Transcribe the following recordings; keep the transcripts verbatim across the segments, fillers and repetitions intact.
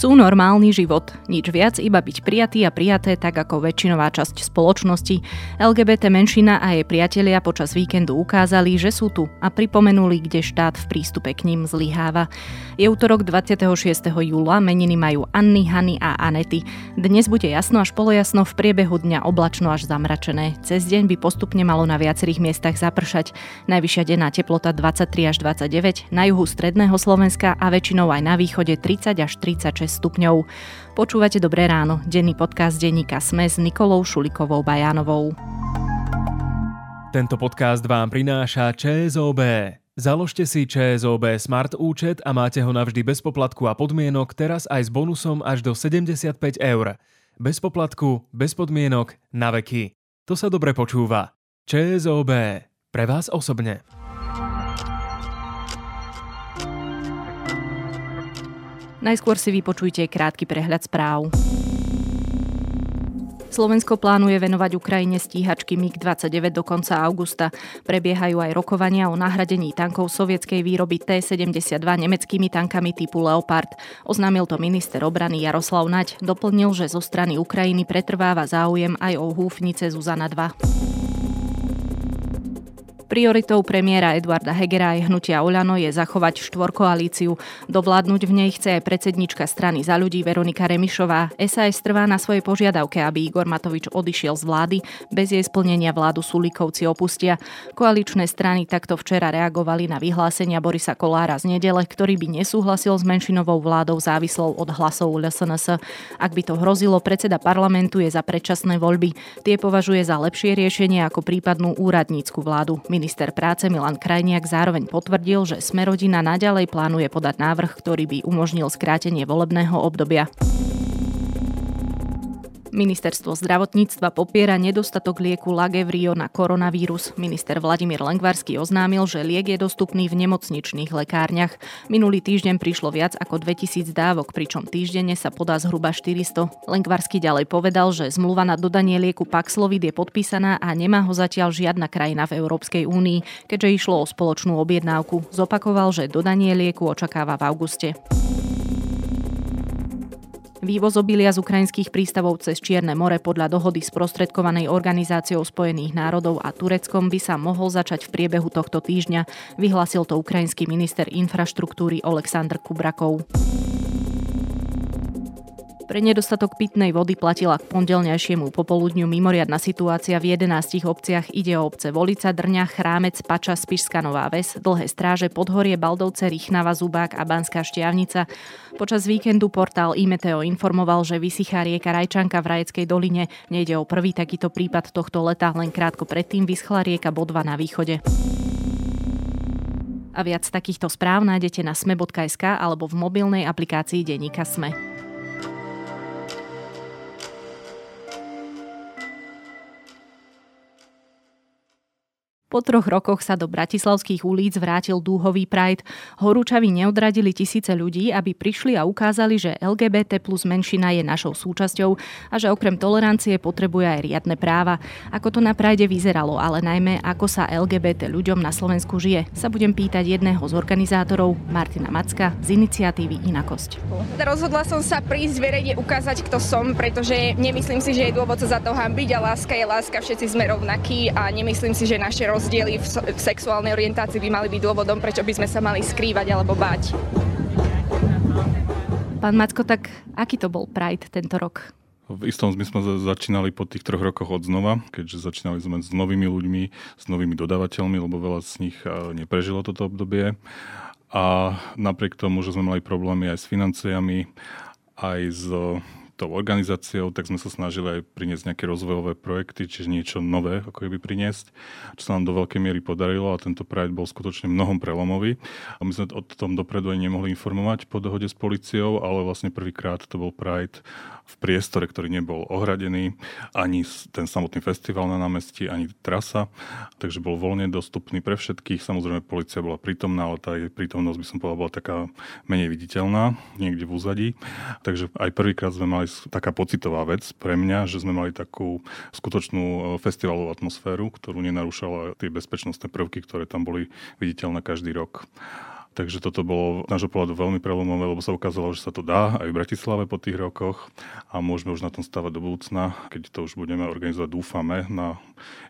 Chcú normálny život, nič viac, iba byť prijatí a prijaté tak ako väčšinová časť spoločnosti. el gé bé té menšina a jej priatelia počas víkendu ukázali, že sú tu a pripomenuli, kde štát v prístupe k ním zlyháva. Je utorok dvadsiateho šiesteho júla, meniny majú Anny, Hany a Anety. Dnes bude jasno až polojasno, v priebehu dňa oblačno až zamračené. Cez deň by postupne malo na viacerých miestach zapršať. Najvyššia denná teplota dvadsaťtri až dvadsaťdeväť, na juhu stredného Slovenska a väčšinou aj na východe tridsať až tridsaťšesť stupňov. Počúvate Dobré ráno, denný podcast denníka SME s Nikolou Šulikovou Bajanovou. Tento podcast vám prináša ČSOB. Založte si ČSOB Smart účet a máte ho navždy bez poplatku a podmienok, teraz aj s bonusom až do sedemdesiatpäť eur. Bez poplatku, bez podmienok, na veky. To sa dobre počúva. ČSOB. Pre vás osobne. Najskôr si vypočujte krátky prehľad správ. Slovensko plánuje venovať Ukrajine stíhačky mig dvadsaťdeväť do konca augusta. Prebiehajú aj rokovania o nahradení tankov sovietskej výroby té sedemdesiatdva nemeckými tankami typu Leopard. Oznámil to minister obrany Jaroslav Naď. Doplnil, že zo strany Ukrajiny pretrváva záujem aj o húfnice Zuzana dva. Prioritou premiéra Eduarda Hegera aj hnutia Oľano je zachovať štvorkoalíciu. Dovládnuť v nej chce aj predsednička strany Za ľudí Veronika Remišová. es a es trvá na svojej požiadavke, aby Igor Matovič odišiel z vlády. Bez jej splnenia vládu Šulikovci opustia. Koaličné strany takto včera reagovali na vyhlásenia Borisa Kolára z nedele, ktorý by nesúhlasil s menšinovou vládou závislou od hlasov el es en es. Ak by to hrozilo, predseda parlamentu je za predčasné voľby. Tie považuje za lepšie riešenie ako prípadnú úradnícku vládu. Minister práce Milan Krajniak zároveň potvrdil, že Smerodina naďalej plánuje podať návrh, ktorý by umožnil skrátenie volebného obdobia. Ministerstvo zdravotníctva popiera nedostatok lieku Lagevrio na koronavírus. Minister Vladimír Lengvarský oznámil, že liek je dostupný v nemocničných lekárniach. Minulý týždeň prišlo viac ako dvetisíc dávok, pričom týždenne sa podá zhruba štyristo. Lengvarský ďalej povedal, že zmluva na dodanie lieku Paxlovid je podpísaná a nemá ho zatiaľ žiadna krajina v Európskej únii, keďže išlo o spoločnú objednávku. Zopakoval, že dodanie lieku očakáva v auguste. Vývoz obilia z ukrajinských prístavov cez Čierne more podľa dohody sprostredkovanej Organizáciou spojených národov a Tureckom by sa mohol začať v priebehu tohto týždňa, vyhlásil to ukrajinský minister infraštruktúry Oleksandr Kubrakov. Pre nedostatok pitnej vody platila k pondelňajšiemu popoludňu mimoriadna situácia v jedenástich obciach. Ide o obce Volica, Drňa, Chrámec, Pača, Spišská Nová Ves, Dlhé Stráže, Podhorie, Baldovce, Rýchnava, Zubák a Banská Štiavnica. Počas víkendu portál Imeteo informoval, že vysychá rieka Rajčanka v Rajeckej doline. Nejde o prvý takýto prípad tohto leta, len krátko predtým vyschla rieka Bodva na východe. A viac takýchto správ nájdete na sme bodka es ká alebo v mobilnej aplikácii denníka SME. Po troch rokoch sa do bratislavských ulíc vrátil dúhový pride. Horúčavy neodradili tisíce ľudí, aby prišli a ukázali, že el gé bé té plus menšina je našou súčasťou a že okrem tolerancie potrebuje aj riadne práva. Ako to na pride vyzeralo, ale najmä ako sa el gé bé té ľuďom na Slovensku žije, sa budem pýtať jedného z organizátorov, Martina Macka z iniciatívy Inakosť. Rozhodla som sa prísť verejne ukázať, kto som, pretože nemyslím si, že je dôvod sa za to hanbiť a láska je láska, všetci sme rovnakí a nemyslím si, že naše roz... rozdiely v sexuálnej orientácii by mali byť dôvodom, prečo by sme sa mali skrývať alebo báť. Pán Macko, tak aký to bol Pride tento rok? V istom zmysle sme začínali po tých troch rokoch od znova, keďže začínali sme s novými ľuďmi, s novými dodávateľmi, lebo veľa z nich neprežilo toto obdobie. A napriek tomu, že sme mali problémy aj s financiami, aj s tou organizáciou, tak sme sa snažili aj priniesť nejaké rozvojové projekty, čiže niečo nové, ako keby priniesť, čo sa nám do veľkej miery podarilo a tento pride bol skutočne mnohom prelomový. A my sme o tom dopredu aj nemohli informovať po dohode s políciou, ale vlastne prvýkrát to bol pride v priestore, ktorý nebol ohradený, ani ten samotný festival na námestí, ani trasa, takže bol voľne dostupný pre všetkých. Samozrejme, polícia bola prítomná, ale tá jej prítomnosť, by som povedal, bola taká menej viditeľná, niekde v úzadí. Takže aj prvýkrát sme mali taká pocitová vec pre mňa, že sme mali takú skutočnú festivalovú atmosféru, ktorú nenarúšala tie bezpečnostné prvky, ktoré tam boli viditeľné každý rok. Takže toto bolo z nášho pohľadu veľmi prelomové, lebo sa ukázalo, že sa to dá aj v Bratislave po tých rokoch a môžeme už na tom stavať do budúcna, keď to už budeme organizovať, dúfame, na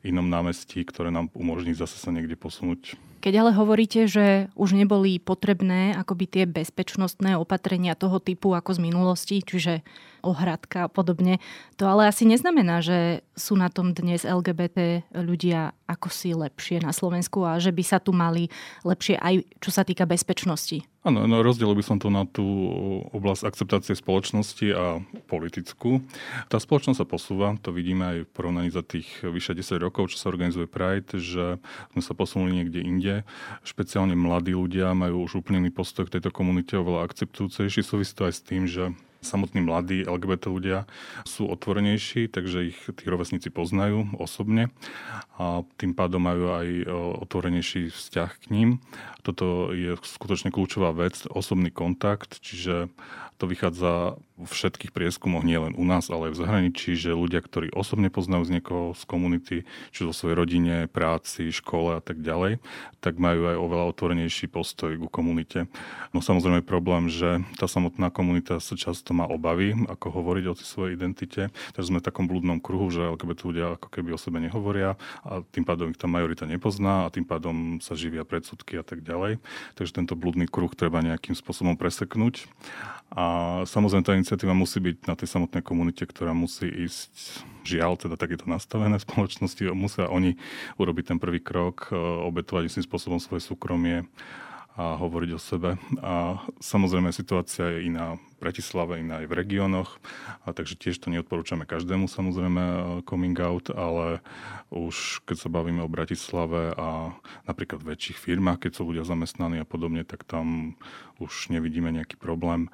inom námestí, ktoré nám umožní zase sa niekde posunúť. Keď ale hovoríte, že už neboli potrebné akoby tie bezpečnostné opatrenia toho typu ako z minulosti, čiže ohradka a podobne, to ale asi neznamená, že sú na tom dnes el gé bé té ľudia ako si lepšie na Slovensku a že by sa tu mali lepšie aj čo sa týka bezpečnosti. Áno, no rozdielil by som to na tú oblasť akceptácie spoločnosti a politickú. Tá spoločnosť sa posúva, to vidíme aj v porovnaní za tých vyše desať rokov, čo sa organizuje Pride, že sme sa posunuli niekde inde. Špeciálne mladí ľudia majú už úplne iný postoj k tejto komunite, oveľa akceptujúcejší. Súvisí to aj s tým, že samotní mladí el gé bé té ľudia sú otvorenejší, takže ich tí rovesníci poznajú osobne a tým pádom majú aj otvorenejší vzťah k ním. Toto je skutočne kľúčová vec, osobný kontakt, čiže to vychádza vo všetkých prieskumoch, nie len u nás, ale aj v zahraničí, že ľudia, ktorí osobne poznajú z niekoho z komunity, či vo svojej rodine, práci, škole a tak ďalej, tak majú aj oveľa otvorenejší postoj ku komunite. No samozrejme je problém, že tá samotná komunita sa často má obavy, ako hovoriť o svojej identite. Takže sme v takom blúdnom kruhu, že el gé bé té ľudia ako keby o sebe nehovoria a tým pádom ich tá majorita nepozná a tým pádom sa živia predsudky a tak ďalej. Takže tento blúdny kruh treba nejakým spôsobom preseknúť. A samozrejme tá iniciatíva musí byť na tej samotnej komunite, ktorá musí ísť, žiaľ, teda tak je to nastavené v spoločnosti, musia oni urobiť ten prvý krok, obetovať istým spôsobom svoje súkromie a hovoriť o sebe. A samozrejme situácia je iná v Bratislave, iná aj v regiónoch, a takže tiež to neodporúčame každému samozrejme coming out, ale už keď sa bavíme o Bratislave a napríklad v väčších firmách, keď sú ľudia zamestnaní a podobne, tak tam už nevidíme nejaký problém.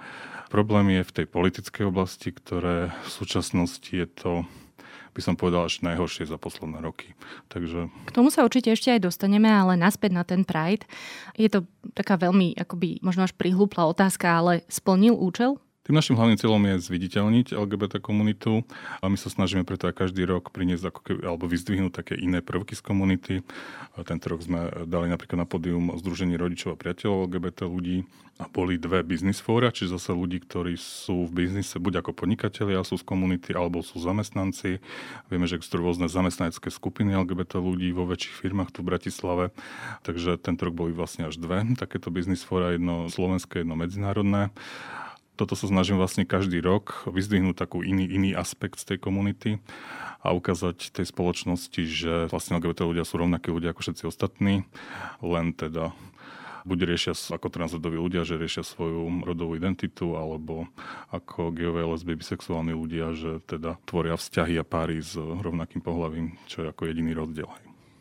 Problém je v tej politickej oblasti, ktoré v súčasnosti je to, by som povedal, až najhoršie za posledné roky. Takže... K tomu sa určite ešte aj dostaneme, ale naspäť na ten Pride. Je to taká veľmi, akoby, možno až prihlúpla otázka, ale splnil účel? Tým našim hlavným cieľom je zviditeľniť el gé bé té komunitu a my sa snažíme preto každý rok priniesť ako keby, alebo vyzdvihnúť také iné prvky z komunity. A tento rok sme dali napríklad na pódium Združenie rodičov a priateľov el gé bé té ľudí a boli dve business fóra, čiže zase ľudí, ktorí sú v biznise buď ako podnikatelia, sú z komunity alebo sú zamestnanci. Vieme, že sú rôzne zamestnanecké skupiny el gé bé té ľudí vo väčších firmách tu v Bratislave. Takže tento rok boli vlastne až dve takéto business fóra, jedno slovenské, jedno medzinárodné. Toto sa snažím vlastne každý rok vyzdvihnúť takú iný, iný aspekt z tej komunity a ukázať tej spoločnosti, že vlastne el gé bé té ľudia sú rovnakí ľudia ako všetci ostatní, len teda buď riešia ako transrodoví ľudia, že riešia svoju rodovú identitu, alebo ako gejové, lesby, bisexuálni ľudia, že teda tvoria vzťahy a páry s rovnakým pohlavím, čo je ako jediný rozdiel.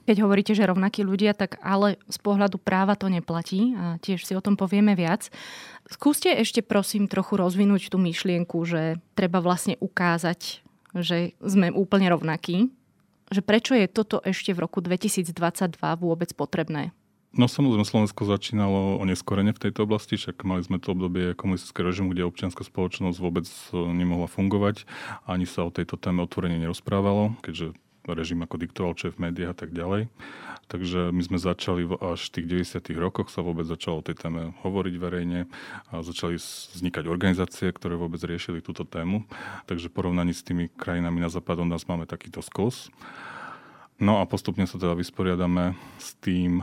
Keď hovoríte, že rovnakí ľudia, tak ale z pohľadu práva to neplatí a tiež si o tom povieme viac. Skúste ešte prosím trochu rozvinúť tú myšlienku, že treba vlastne ukázať, že sme úplne rovnakí. Že prečo je toto ešte v roku dvetisícdvadsaťdva vôbec potrebné? No samozrejme, Slovensko začínalo oneskorene v tejto oblasti, však mali sme to obdobie komunistického režimu, kde občianska spoločnosť vôbec nemohla fungovať. Ani sa o tejto téme otvorene nerozprávalo, keďže režim ako diktoval, čo je v médiách a tak ďalej. Takže my sme začali až v tých deväťdesiatych rokoch sa vôbec začalo o tej téme hovoriť verejne a začali vznikať organizácie, ktoré vôbec riešili túto tému. Takže v porovnaní s tými krajinami na západe nás máme takýto skos. No a postupne sa teda vysporiadame s tým,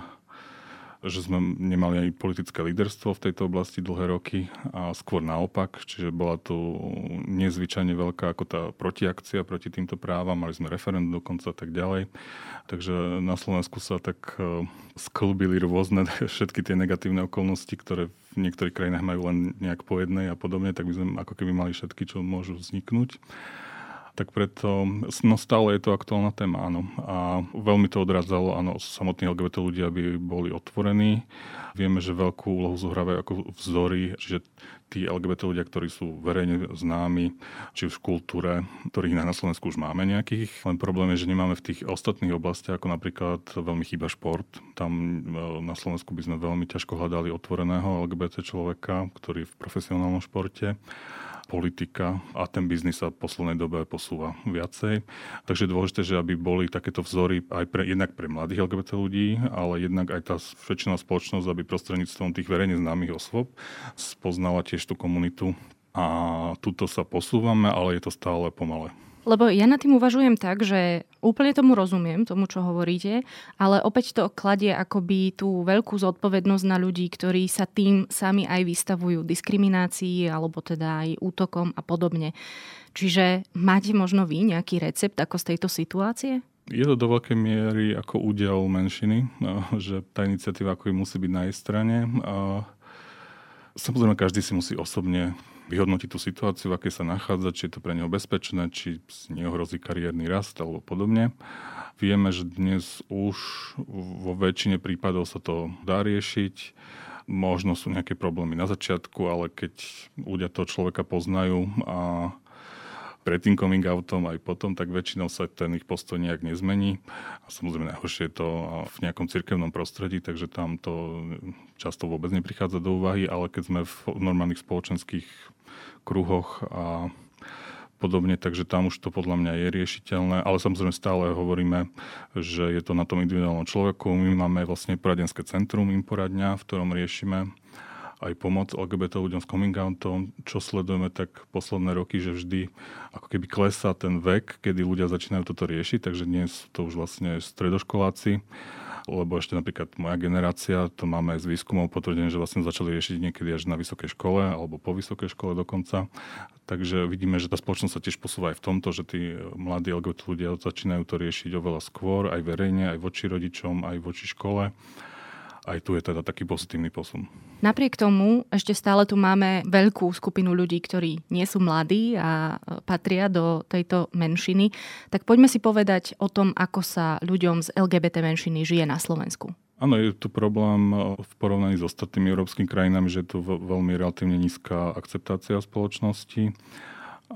že sme nemali aj politické líderstvo v tejto oblasti dlhé roky a skôr naopak, čiže bola tu nezvyčajne veľká ako tá protiakcia proti týmto právam, mali sme referendum dokonca a tak ďalej. Takže na Slovensku sa tak sklbili rôzne všetky tie negatívne okolnosti, ktoré v niektorých krajinách majú len nejak po jednej a podobne, tak by sme ako keby mali všetky, čo môžu vzniknúť. Tak preto, no stále je to aktuálna téma, áno. A veľmi to odrádzalo, áno, samotní el gé bé té ľudia by boli otvorení. Vieme, že veľkú úlohu zohrávajú ako vzory, že tí el gé bé té ľudia, ktorí sú verejne známi, či v kultúre, ktorých na Slovensku už máme nejakých. Len problém je, že nemáme v tých ostatných oblastiach, ako napríklad veľmi chýba šport. Tam na Slovensku by sme veľmi ťažko hľadali otvoreného el gé bé té človeka, ktorý je v profesionálnom športe. politika a ten biznis sa v poslednej dobe posúva viacej. Takže dôležité, že aby boli takéto vzory aj pre, jednak pre mladých el gé bé té ľudí, ale jednak aj tá väčšinová spoločnosť, aby prostredníctvom tých verejne známych osôb spoznala tiež tú komunitu. A tuto sa posúvame, ale je to stále pomalé. Lebo ja nad tým uvažujem tak, že úplne tomu rozumiem, tomu, čo hovoríte, ale opäť to kladie akoby tú veľkú zodpovednosť na ľudí, ktorí sa tým sami aj vystavujú diskriminácii alebo teda aj útokom a podobne. Čiže máte možno vy nejaký recept ako z tejto situácie? Je to do veľkej miery ako údel menšiny, že tá iniciatíva ako musí byť na jej strane. Samozrejme, každý si musí osobne vyhodnotiť tú situáciu, v akej sa nachádza, či je to pre neho bezpečné, či neohrozí kariérny rast alebo podobne. Vieme, že dnes už vo väčšine prípadov sa to dá riešiť. Možno sú nejaké problémy na začiatku, ale keď ľudia toho človeka poznajú a pred tým coming outom aj potom, tak väčšinou sa ten ich postoj nejak nezmení. A samozrejme najhoršie je to v nejakom cirkevnom prostredí, takže tam to často vôbec neprichádza do úvahy, ale keď sme v normálnych spoločenských kruhoch a podobne, takže tam už to podľa mňa je riešiteľné, ale samozrejme stále hovoríme, že je to na tom individuálnom človeku. My máme vlastne poradenské centrum Imporadňa, v ktorom riešime aj pomoc el gé bé té ľuďom s coming outom, čo sledujeme tak posledné roky, že vždy ako keby klesá ten vek, kedy ľudia začínajú toto riešiť, takže dnes sú to už vlastne stredoškoláci, lebo ešte napríklad moja generácia, to máme aj z výskumov potvrdené, že vlastne začali riešiť niekedy až na vysokej škole alebo po vysokej škole dokonca. Takže vidíme, že tá spoločnosť sa tiež posúva aj v tomto, že tí mladí el gé bé té ľudia začínajú to riešiť oveľa skôr, aj verejne, aj voči rodičom, aj voči škole. Aj tu je teda taký pozitívny posun. Napriek tomu ešte stále tu máme veľkú skupinu ľudí, ktorí nie sú mladí a patria do tejto menšiny. Tak poďme si povedať o tom, ako sa ľuďom z el gé bé té menšiny žije na Slovensku. Áno, je tu problém v porovnaní s ostatnými európskymi krajinami, že je tu veľmi relatívne nízka akceptácia spoločnosti.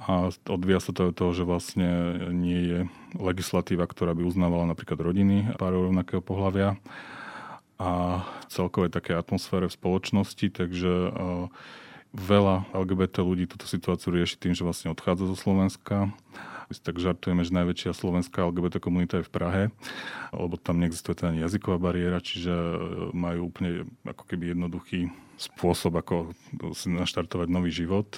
A odvíja sa to od toho, že vlastne nie je legislatíva, ktorá by uznávala napríklad rodiny párov rovnakého pohlavia. A celkové také atmosfére v spoločnosti, takže veľa el gé bé té ľudí túto situáciu rieši tým, že vlastne odchádza zo Slovenska. My si tak žartujeme, že najväčšia slovenská el gé bé té komunita je v Prahe, lebo tam neexistuje teda ani jazyková bariéra, čiže majú úplne ako keby jednoduchý spôsob, ako si naštartovať nový život.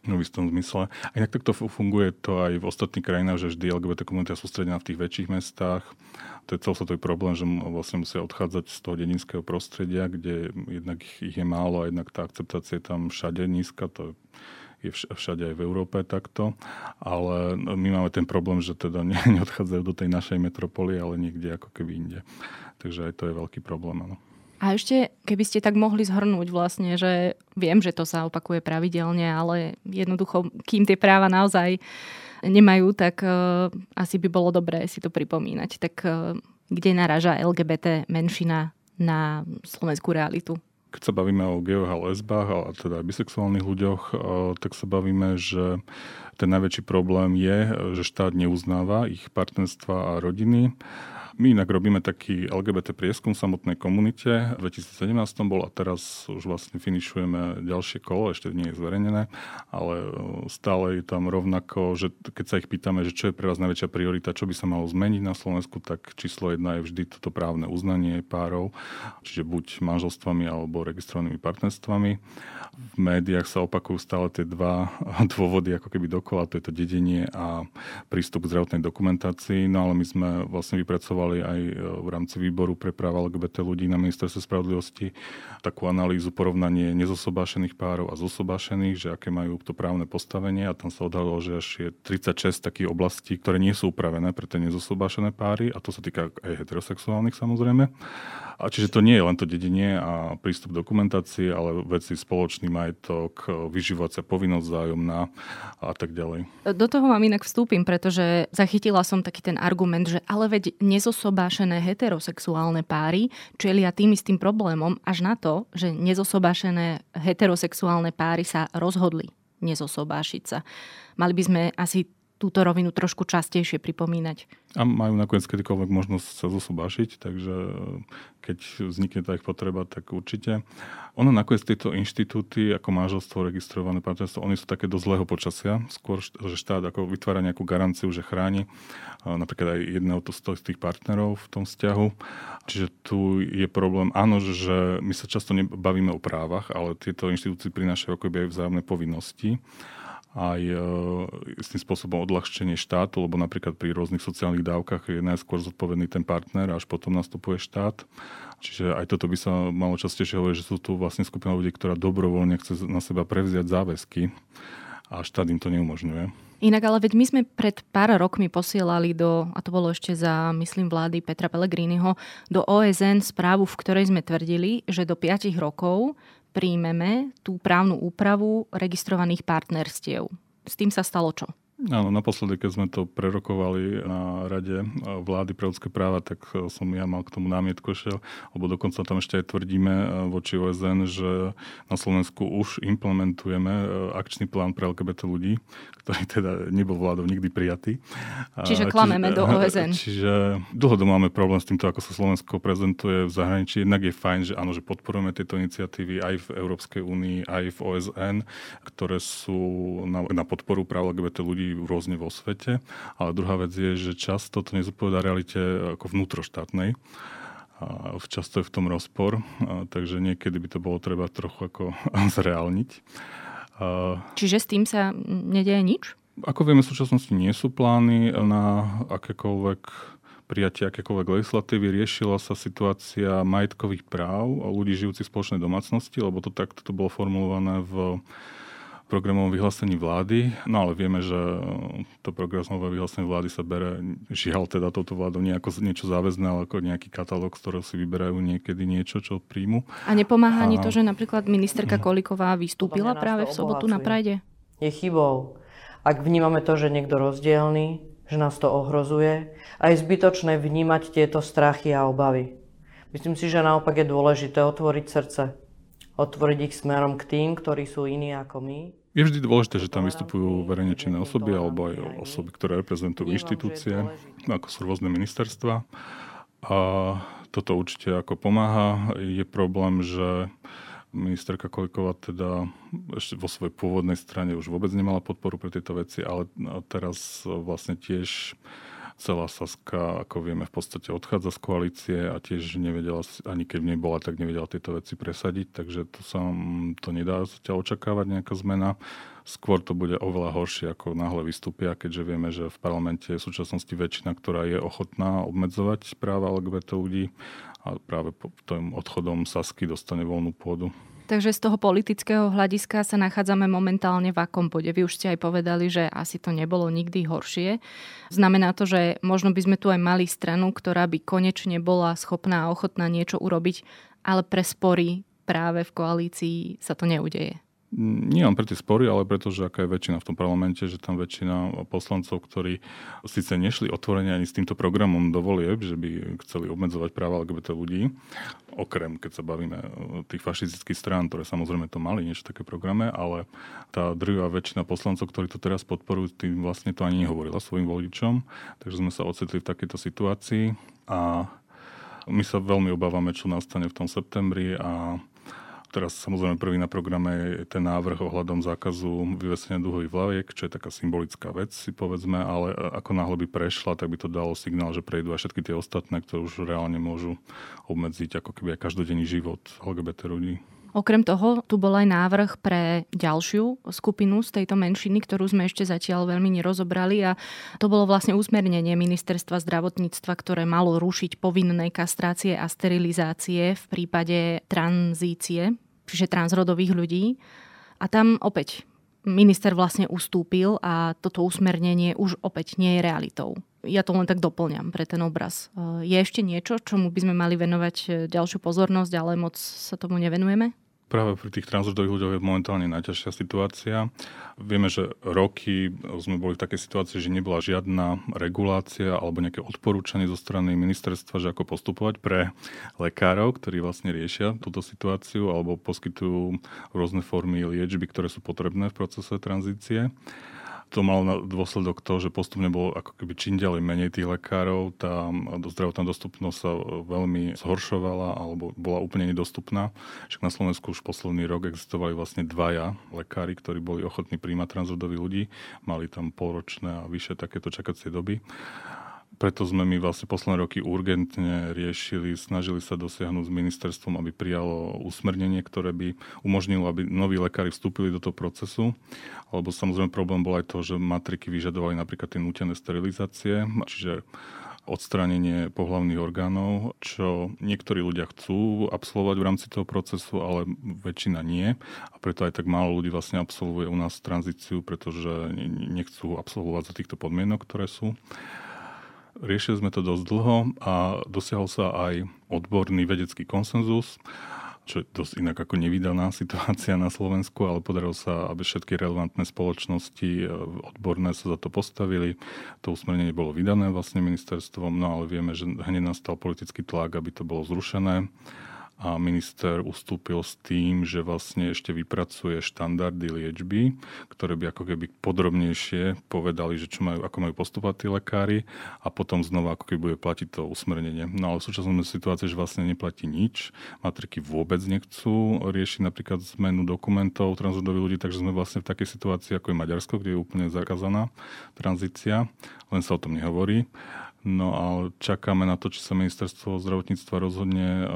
No v istom zmysle. A inak takto funguje to aj v ostatných krajinách, že vždy el gé bé té komunita je sústredená v tých väčších mestách. To je celý problém, že vlastne musia odchádzať z toho dedinského prostredia, kde jednak ich je málo a jednak tá akceptácia je tam všade nízka. To je všade aj v Európe takto. Ale my máme ten problém, že teda neodchádzajú do tej našej metropolie, ale niekde ako keby inde. Takže aj to je veľký problém, áno. A ešte, keby ste tak mohli zhrnúť vlastne, že viem, že to sa opakuje pravidelne, ale jednoducho, kým tie práva naozaj nemajú, tak uh, asi by bolo dobré si to pripomínať. Tak uh, kde naráža el gé bé té menšina na slovenskú realitu? Keď sa bavíme o geoch a lesbách, a teda aj bisexuálnych ľuďoch, uh, tak sa bavíme, že ten najväčší problém je, že štát neuznáva ich partnerstva a rodiny. My inak robíme taký el gé bé té prieskum v samotnej komunite. V dvetisícsedemnásť bol a teraz už vlastne finišujeme ďalšie kolo, ešte nie je zverejnené, ale stále je tam rovnako, že keď sa ich pýtame, že čo je pre vás najväčšia priorita, čo by sa malo zmeniť na Slovensku, tak číslo jedna je vždy toto právne uznanie párov, čiže buď manželstvami alebo registrovanými partnerstvami. V médiách sa opakujú stále tie dva dôvody ako keby dokola, to je to dedenie a prístup k zdravotnej dokumentácii, no ale my sme vlastne vypracovali aj v rámci výboru pre práva el gé bé té ľudí na ministerstve spravodlivosti takú analýzu, porovnanie nezosobášených párov a zosobášených, že aké majú to právne postavenie a tam sa odhalilo, že až je tridsaťšesť takých oblastí, ktoré nie sú upravené pre tie nezosobášené páry a to sa týka aj heterosexuálnych samozrejme. A čiže to nie je len to dedenie a prístup k dokumentácii, ale veci spoločný majetok, vyživovacia povinnosť vzájomná a tak ďalej. Do toho vám inak vstúpim, pretože zachytila som taký ten argument, že ale veď nezosobášené heterosexuálne páry čelia tým istým problémom až na to, že nezosobášené heterosexuálne páry sa rozhodli nezosobášiť sa. Mali by sme asi túto rovinu trošku častejšie pripomínať. A majú nakoniec kedykoľvek možnosť sa zosobášiť, takže keď vznikne tá ich potreba, tak určite. Ono nakoniec tieto inštitúty, ako manželstvo, registrované partnerstvo, oni sú také do zlého počasia. Skôr, že štát ako vytvára nejakú garanciu, že chráni napríklad aj jedného z tých partnerov v tom vzťahu. Čiže tu je problém, áno, že my sa často nebavíme o právach, ale tieto inštitúcie prinášajú akoby aj vzájomné povinnosti. Aj e, istým spôsobom odľahčenie štátu, lebo napríklad pri rôznych sociálnych dávkach je najskôr zodpovedný ten partner, až potom nastupuje štát. Čiže aj toto by sa malo častejšie hovoriť, že sú tu vlastne skupina ľudí, ktorá dobrovoľne chce na seba prevziať záväzky a štát im to neumožňuje. Inak, ale veď my sme pred pár rokmi posielali do, a to bolo ešte za, myslím, vlády Petra Pellegriniho, do O S N správu, v ktorej sme tvrdili, že do päť rokov príjmeme tú právnu úpravu registrovaných partnerstiev. S tým sa stalo čo? Áno, naposledy, keď sme to prerokovali na Rade vlády pre ľudské práva, tak som ja mal k tomu námietku šiel, lebo dokonca tam ešte aj tvrdíme voči O S N, že na Slovensku už implementujeme akčný plán pre el gé bé té ľudí, ktorý teda nebol vládou nikdy prijatý. Čiže klameme do O S N. Čiže dlhodobo máme problém s týmto, ako sa Slovensko prezentuje v zahraničí. Jednak je fajn, že áno, že podporujeme tieto iniciatívy aj v Európskej únii, aj v O S N, ktoré sú na, na podporu práv el gé bé té ľudí rôzne vo svete, ale druhá vec je, že často to nezodpovedá realite ako vnútroštátnej. A často je v tom rozpor, takže niekedy by to bolo treba trochu ako zreálniť. Čiže s tým sa nedeje nič? Ako vieme, v súčasnosti nie sú plány na akékoľvek prijatie akékoľvek legislatívy, riešila sa situácia majetkových práv a ľudí žijúcich v spoločnej domácnosti, lebo to takto to bolo formulované v programovom vyhlásení vlády, no ale vieme, že to programové vyhlásenie vlády sa bere, žiaľ teda touto vládou nie ako niečo záväzné, ale ako nejaký katalóg, z ktorého si vyberajú niekedy niečo, čo príjmu. A nepomáha ani to, že napríklad ministerka Koliková vystúpila práve v sobotu na Prajde? Je chybou. Ak vnímame to, že niekto rozdielný, že nás to ohrozuje, a je zbytočné vnímať tieto strachy a obavy. Myslím si, že naopak je dôležité otvoriť srdce. Otvoriť ich smerom k tým, ktorí sú iní ako my. Je vždy dôležité, že tam vystupujú verejne činné osoby alebo aj osoby, ktoré reprezentujú inštitúcie, ako sú rôzne ministerstva. A toto určite ako pomáha. Je problém, že ministerka Koliková teda ešte vo svojej pôvodnej strane už vôbec nemala podporu pre tieto veci, ale teraz vlastne tiež celá Saska, ako vieme, v podstate odchádza z koalície a tiež nevedela, ani keď v nej bola, tak nevedela tieto veci presadiť, takže to sa to nedá zatiaľ očakávať nejaká zmena. Skôr to bude oveľa horšie, ako náhle vystúpia, keďže vieme, že v parlamente je v súčasnosti väčšina, ktorá je ochotná obmedzovať práva el gé bé té ľudí a práve po tým odchodom Sasky dostane voľnú pôdu. Takže z toho politického hľadiska sa nachádzame momentálne v akom bode? Vy už ste aj povedali, že asi to nebolo nikdy horšie. Znamená to, že možno by sme tu aj mali stranu, ktorá by konečne bola schopná a ochotná niečo urobiť, ale pre spory práve v koalícii sa to neudeje. Nie len pre tie spory, ale pretože aká je väčšina v tom parlamente, že tam väčšina poslancov, ktorí síce nešli otvorene ani s týmto programom do volieb, že by chceli obmedzovať práva el gé bé té ľudí, okrem keď sa bavíme tých fašistických strán, ktoré samozrejme to mali niečo také programe, ale tá druhá väčšina poslancov, ktorí to teraz podporujú, tým vlastne to ani nehovorila svojim voličom, takže sme sa ocitli v takejto situácii a my sa veľmi obávame, čo nastane v tom septembri. A teraz samozrejme prvý na programe je ten návrh ohľadom zákazu vyvesenia duhových vlaviek, čo je taká symbolická vec, si povedzme, ale ako náhle by prešla, tak by to dalo signál, že prejdú aj všetky tie ostatné, ktoré už reálne môžu obmedziť ako keby aj každodenný život el gé bé té ľudí. Okrem toho, tu bol aj návrh pre ďalšiu skupinu z tejto menšiny, ktorú sme ešte zatiaľ veľmi nerozobrali, a to bolo vlastne usmernenie ministerstva zdravotníctva, ktoré malo rušiť povinné kastrácie a sterilizácie v prípade tranzície, čiže transrodových ľudí. A tam opäť minister vlastne ustúpil a toto usmernenie už opäť nie je realitou. Ja to len tak doplňam pre ten obraz. Je ešte niečo, čomu by sme mali venovať ďalšiu pozornosť, ale moc sa tomu nevenujeme? Práve pri tých transrodových ľuďoch je momentálne najťažšia situácia. Vieme, že roky sme boli v takej situácii, že nebola žiadna regulácia alebo nejaké odporúčanie zo strany ministerstva, že ako postupovať pre lekárov, ktorí vlastne riešia túto situáciu alebo poskytujú rôzne formy liečby, ktoré sú potrebné v procese tranzície. to malo na dôsledok to, že postupne bolo ako keby čím ďalej menej tých lekárov, tá zdravotná dostupnosť sa veľmi zhoršovala alebo bola úplne nedostupná. Však na Slovensku už posledný rok existovali vlastne dvaja lekári, ktorí boli ochotní prijímať transrodových ľudí. Mali tam polročné a vyššie takéto čakacie doby. Preto sme my vlastne posledné roky urgentne riešili, snažili sa dosiahnuť s ministerstvom, aby prijalo usmernenie, ktoré by umožnilo, aby noví lekári vstúpili do toho procesu. Alebo samozrejme problém bol aj to, že matriky vyžadovali napríklad tie nútené sterilizácie, čiže odstránenie pohlavných orgánov, čo niektorí ľudia chcú absolvovať v rámci toho procesu, ale väčšina nie. A preto aj tak málo ľudí vlastne absolvuje u nás tranzíciu, pretože nechcú absolvovať za týchto podmienok, ktoré sú. Riešili sme to dosť dlho a dosiahol sa aj odborný vedecký konsenzus, čo je dosť inak ako nevídaná situácia na Slovensku, ale podarilo sa, aby všetky relevantné spoločnosti odborné sa za to postavili. To usmernenie bolo vydané vlastne ministerstvom, no ale vieme, že hneď nastal politický tlak, aby to bolo zrušené. A minister ustúpil s tým, že vlastne ešte vypracuje štandardy liečby, ktoré by ako keby podrobnejšie povedali, že čo majú, ako majú postupovať tí lekári a potom znova ako keby bude platiť to usmernenie. No ale v súčasnej situácii, že vlastne neplatí nič. Matriky vôbec nechcú riešiť napríklad zmenu dokumentov transrodových ľudí, takže sme vlastne v takej situácii ako je Maďarsko, kde je úplne zakázaná tranzícia, len sa o tom nehovorí. No a čakáme na to, či sa ministerstvo zdravotníctva rozhodne uh,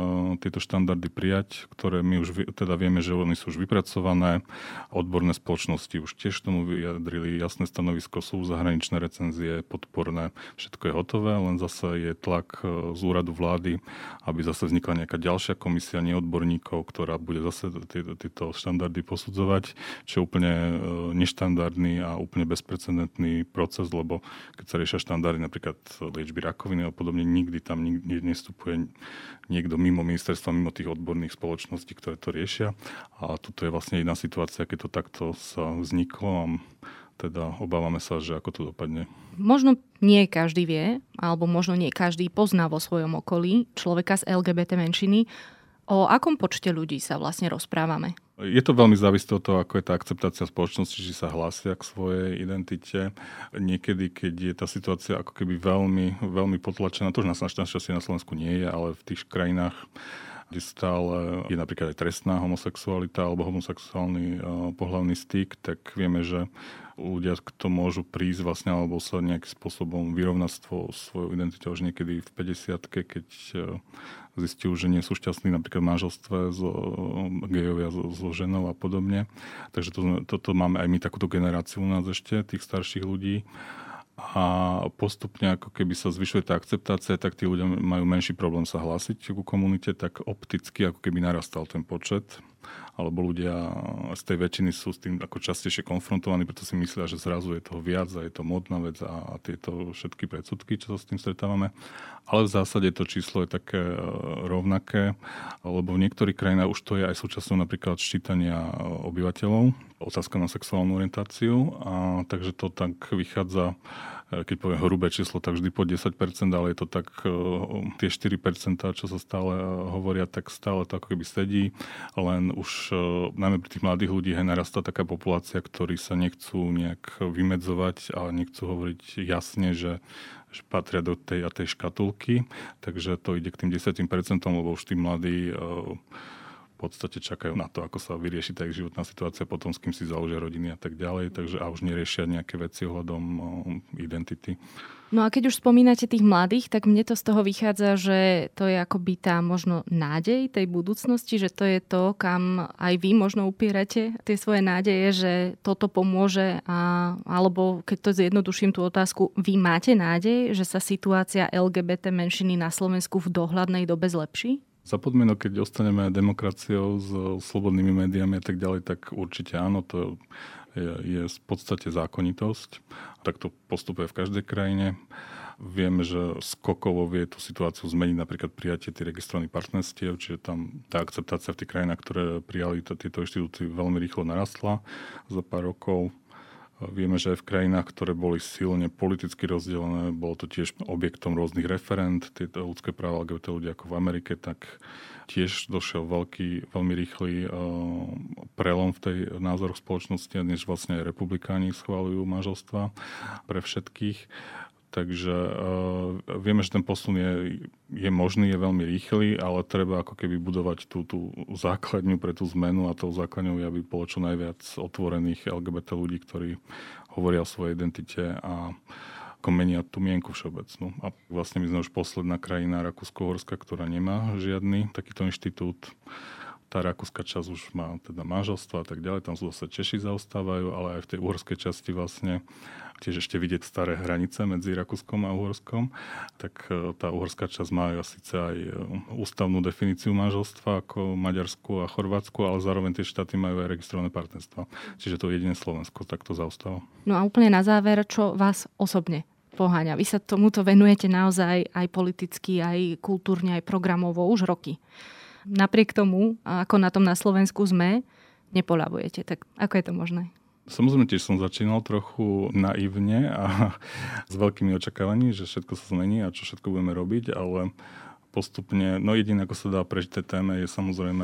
tieto štandardy prijať, ktoré my už vi- teda vieme, že oni sú už vypracované. Odborné spoločnosti už tiež tomu vyjadrili jasné stanovisko, sú zahraničné recenzie, podporné, všetko je hotové, len zase je tlak z úradu vlády, aby zase vznikla nejaká ďalšia komisia neodborníkov, ktorá bude zase tieto štandardy posudzovať, čo je úplne uh, neštandardný a úplne bezprecedentný proces, lebo keď sa riešia štandardy napríklad liečby rakoviny a podobne, nikdy tam nestupuje niekto mimo ministerstva, mimo tých odborných spoločností, ktoré to riešia. A toto je vlastne jedna situácia, keď to takto sa vzniklo a teda obávame sa, že ako to dopadne. Možno nie každý vie, alebo možno nie každý pozná vo svojom okolí človeka z el gé bé té menšiny. O akom počte ľudí sa vlastne rozprávame? Je to veľmi závisí od toho, ako je tá akceptácia spoločnosti, či sa hlásia k svojej identite. Niekedy, keď je tá situácia ako keby veľmi, veľmi potlačená, to už na našťastie na Slovensku nie je, ale v tých krajinách, kde stále je napríklad aj trestná homosexualita alebo homosexuálny pohlavný styk, tak vieme, že ľudia to môžu prísť vlastne alebo sa nejakým spôsobom vyrovnať svoju identitu už niekedy v päťdesiatke, keď zistiu, že nie sú šťastní napríklad v manželstve so gejovia, so ženou a podobne. Takže to, toto máme aj my takúto generáciu u nás ešte, tých starších ľudí. A postupne, ako keby sa zvyšuje tá akceptácia, tak tí ľudia majú menší problém sa hlásiť ku komunite, tak opticky ako keby narastal ten počet. Alebo ľudia z tej väčšiny sú s tým ako častejšie konfrontovaní, preto si myslia, že zrazu je toho viac a je to modná vec a, a tieto všetky predsudky, čo sa s tým stretávame. Ale v zásade to číslo je také rovnaké, lebo v niektorých krajinách už to je aj súčasťou napríklad ščítania obyvateľov, otázka na sexuálnu orientáciu, a takže to tak vychádza, keď poviem hrubé číslo, tak vždy po desať percent, ale je to tak tie štyri percentá, čo sa stále hovoria, tak stále to ako keby sedí, len už najmä pri tých mladých ľudí narastá taká populácia, ktorí sa nechcú nejak vymedzovať a nechcú hovoriť jasne, že že patria do tej a tej škatulky, takže to ide k tým desať percent, lebo už tí mladí v podstate čakajú na to, ako sa vyrieši tá ich životná situácia, potom s kým si založia rodiny a tak ďalej, takže a už neriešia nejaké veci ohľadom uh, identity. No a keď už spomínate tých mladých, tak mne to z toho vychádza, že to je akoby tá možno nádej tej budúcnosti, že to je to, kam aj vy možno upierate tie svoje nádeje, že toto pomôže a, alebo keď to zjednoduším tú otázku, vy máte nádej, že sa situácia el gé bé té menšiny na Slovensku v dohľadnej dobe zlepší? Za podmienok, keď ostaneme demokraciou s slobodnými médiami a tak ďalej, tak určite áno, to je, je v podstate zákonitosť. Tak to postupuje v každej krajine. Viem, že skokovo vie tú situáciu zmeniť napríklad prijatie tých registrovaných partnerstiev, čiže tam tá akceptácia v tých krajinách, ktoré prijali t- tieto inštitúcie, veľmi rýchlo narastla za pár rokov. Vieme, že v krajinách, ktoré boli silne politicky rozdelené, bolo to tiež objektom rôznych referend. Tieto ľudské práva el gé bé té ľudí ako v Amerike, tak tiež došiel veľký, veľmi rýchly prelom v tej názoroch spoločnosti, než vlastne aj republikáni schvaľujú manželstva pre všetkých. Takže e, vieme, že ten posun je, je možný, je veľmi rýchly, ale treba ako keby budovať tú, tú základňu pre tú zmenu a tou základňou je, aby bolo čo najviac otvorených el gé bé té ľudí, ktorí hovoria o svojej identite a ako menia tú mienku všeobecnú. A vlastne my sme už posledná krajina Rakúsko-Uhorska, ktorá nemá žiadny takýto inštitút. Tá rakúska časť už má teda manželstvo a tak ďalej, tam sú zase Češi zaostávajú, ale aj v tej uhorskej časti vlastne tiež ešte vidieť staré hranice medzi Rakúskom a Uhorskom, tak tá uhorská časť má síce aj ústavnú definíciu manželstva ako Maďarsku a Chorvátsku, ale zároveň tie štáty majú aj registrované partnerstva. Čiže to jedine Slovensko takto zaostáva. No a úplne na záver, čo vás osobne poháňa? Vy sa tomuto venujete naozaj aj politicky, aj kultúrne, aj programovo už roky. Napriek tomu, ako na tom na Slovensku sme, nepoľavujete. Tak ako je to možné? Samozrejme, tiež som začínal trochu naivne a s veľkými očakávaniami, že všetko sa zmení a čo všetko budeme robiť, ale postupne, no jediné, ako sa dá prežiť tej téme, je samozrejme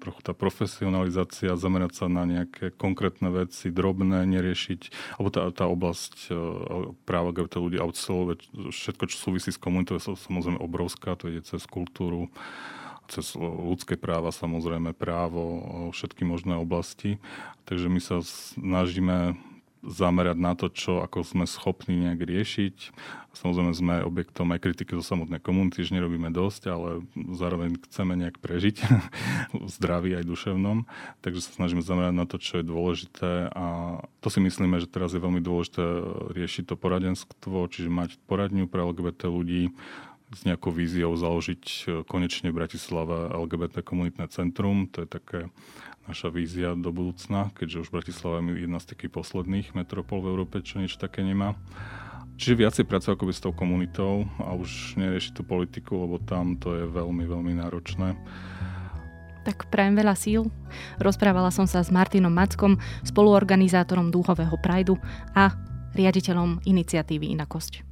trochu tá profesionalizácia, zamerať sa na nejaké konkrétne veci, drobné, neriešiť, alebo tá, tá oblasť práva el gé bé té ľudí, outsolovať, všetko, čo súvisí s komunitou, je samozrejme obrovská, to ide cez kultúru, cez ľudské práva, samozrejme právo, všetky možné oblasti. Takže my sa snažíme zamerať na to, čo ako sme schopní nejak riešiť. Samozrejme sme objektom aj kritiky zo samotnej komunity, že nerobíme dosť, ale zároveň chceme nejak prežiť zdraví aj duševnom. Takže sa snažíme zamerať na to, čo je dôležité a to si myslíme, že teraz je veľmi dôležité riešiť to poradenstvo, čiže mať poradňu pre el gé bé té ľudí, s nejakou víziou založiť konečne v Bratislave el gé bé té komunitné centrum. To je také naša vízia do budúcna, keďže už Bratislava je jedna z takých posledných metropol v Európe, čo niečo také nemá. Čiže viacej pracuje akoby s tou komunitou a už nerieši tú politiku, lebo tam to je veľmi, veľmi náročné. Tak prajem veľa síl. Rozprávala som sa s Martinom Mackom, spoluorganizátorom Dúhového Prajdu a riaditeľom iniciatívy Inakosť.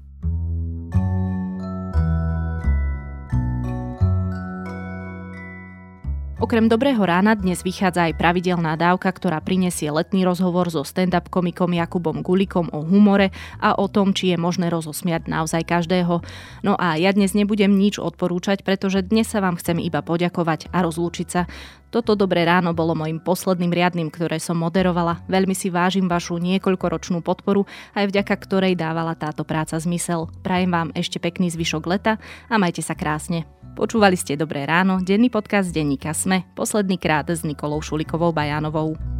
Okrem Dobrého rána dnes vychádza aj pravidelná dávka, ktorá prinesie letný rozhovor so stand-up komikom Jakubom Kulikom o humore a o tom, či je možné rozosmiať naozaj každého. No a ja dnes nebudem nič odporúčať, pretože dnes sa vám chcem iba poďakovať a rozlúčiť sa. Toto Dobré ráno bolo mojim posledným riadnym, ktoré som moderovala. Veľmi si vážim vašu niekoľkoročnú podporu, aj vďaka ktorej dávala táto práca zmysel. Prajem vám ešte pekný zvyšok leta a majte sa krásne. Počúvali ste Dobré ráno, denný podcast denníka Sme, posledný krát s Nikolou Šulikovou Bajanovou.